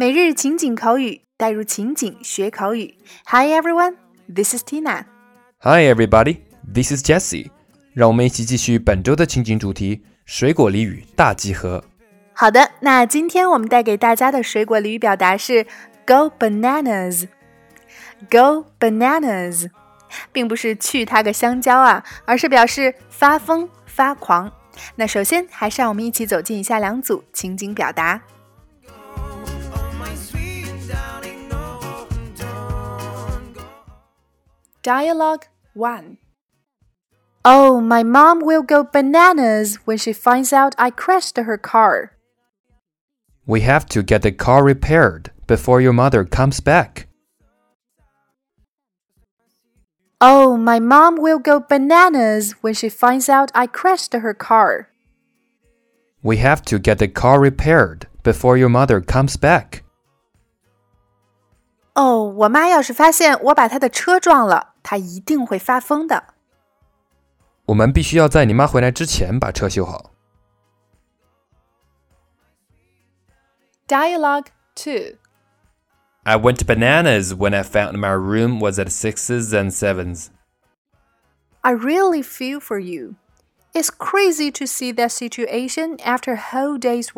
每日情景口语，带入情景学口语。Hi everyone, this is Tina. Hi everybody, this is Jesse. 让我们一起继续本周的情景主题——水果俚语大集合。好的，那今天我们带给大家的水果俚语表达是 Go Bananas. Go Bananas. 并不是去他个香蕉啊，而是表示发疯发狂。那首先还是让我们一起走进以下两组情景表达。Dialogue 1. Oh, my mom will go bananas when she finds out I crashed her car. We have to get the car repaired before your mother comes back. Oh, my mom will go bananas when she finds out I crashed her car. We have to get the car repaired before your mother comes back.哦，我妈要是发现我把她的车撞了，她一定会发疯的。我们必须要在你妈回来之前把车修好。Dialogue 2. I went bananas when I found my room was at 6s and 7s. I really feel for you. It's crazy to see that situation after a whole day's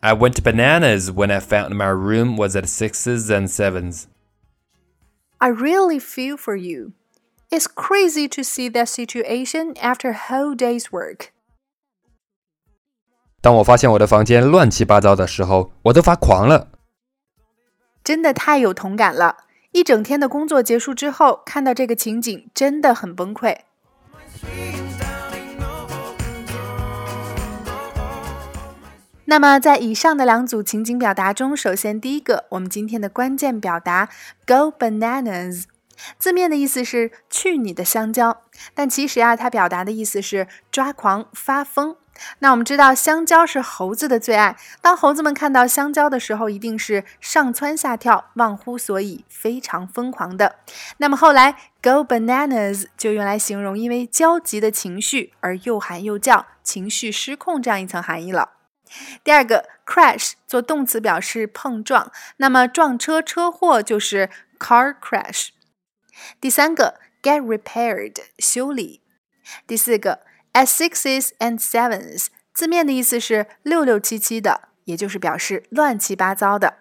work.I went bananas when I found my room was at 6s and 7s. I really feel for you. It's crazy to see that situation after a whole day's work. 当我发现我的房间乱七八糟的时候，我都发狂了。真的太有同感了！一整天的工作结束之后，看到这个情景真的很崩溃。那么在以上的两组情景表达中，首先第一个，我们今天的关键表达 Go Bananas， 字面的意思是去你的香蕉，但其实啊，它表达的意思是抓狂发疯。那我们知道香蕉是猴子的最爱，当猴子们看到香蕉的时候，一定是上蹿下跳，忘乎所以，非常疯狂的。那么后来 Go Bananas 就用来形容因为焦急的情绪而又喊又叫，情绪失控这样一层含义了。第二个 crash 做动词表示碰撞，那么撞车车祸就是 car crash。 第三个 get repaired 修理。第四个 at 6s and 7s 字面的意思是六六七七的，也就是表示乱七八糟的。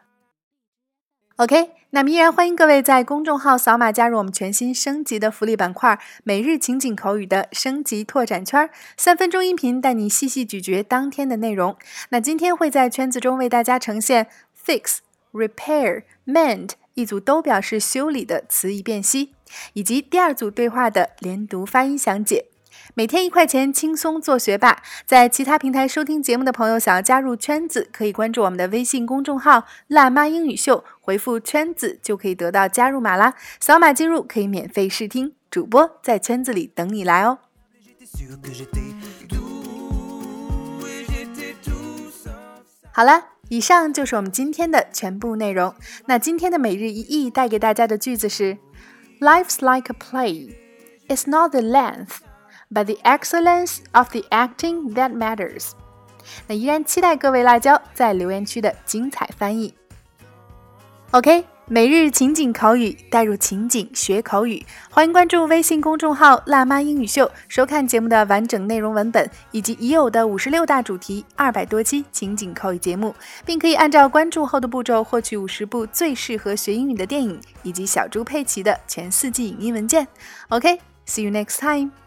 OK， 那么依然欢迎各位在公众号扫码加入我们全新升级的福利板块每日情景口语的升级拓展圈，3分钟音频带你细细咀嚼当天的内容。那今天会在圈子中为大家呈现 fix, repair, mend 一组都表示修理的词义辨析，以及第二组对话的连读发音详解。每天1块钱轻松做学霸，在其他平台收听节目的朋友想要加入圈子，可以关注我们的微信公众号辣妈英语秀，回复圈子就可以得到加入码啦，扫码进入可以免费试听，主播在圈子里等你来哦。好了，以上就是我们今天的全部内容。那今天的每日一译带给大家的句子是 Life's like a play. It's not the length.But the excellence of the acting that matters. 那依然期待各位辣椒在留言区的精彩翻译。OK， 每日情景口语，带入情景学口语。欢迎关注微信公众号辣妈英语秀，收看节目的完整内容文本，以及已有的56大主题、200多期情景口语节目，并可以按照关注后的步骤获取50部最适合学英语的电影，以及小猪佩奇的全4季影音文件。OK，see you next time.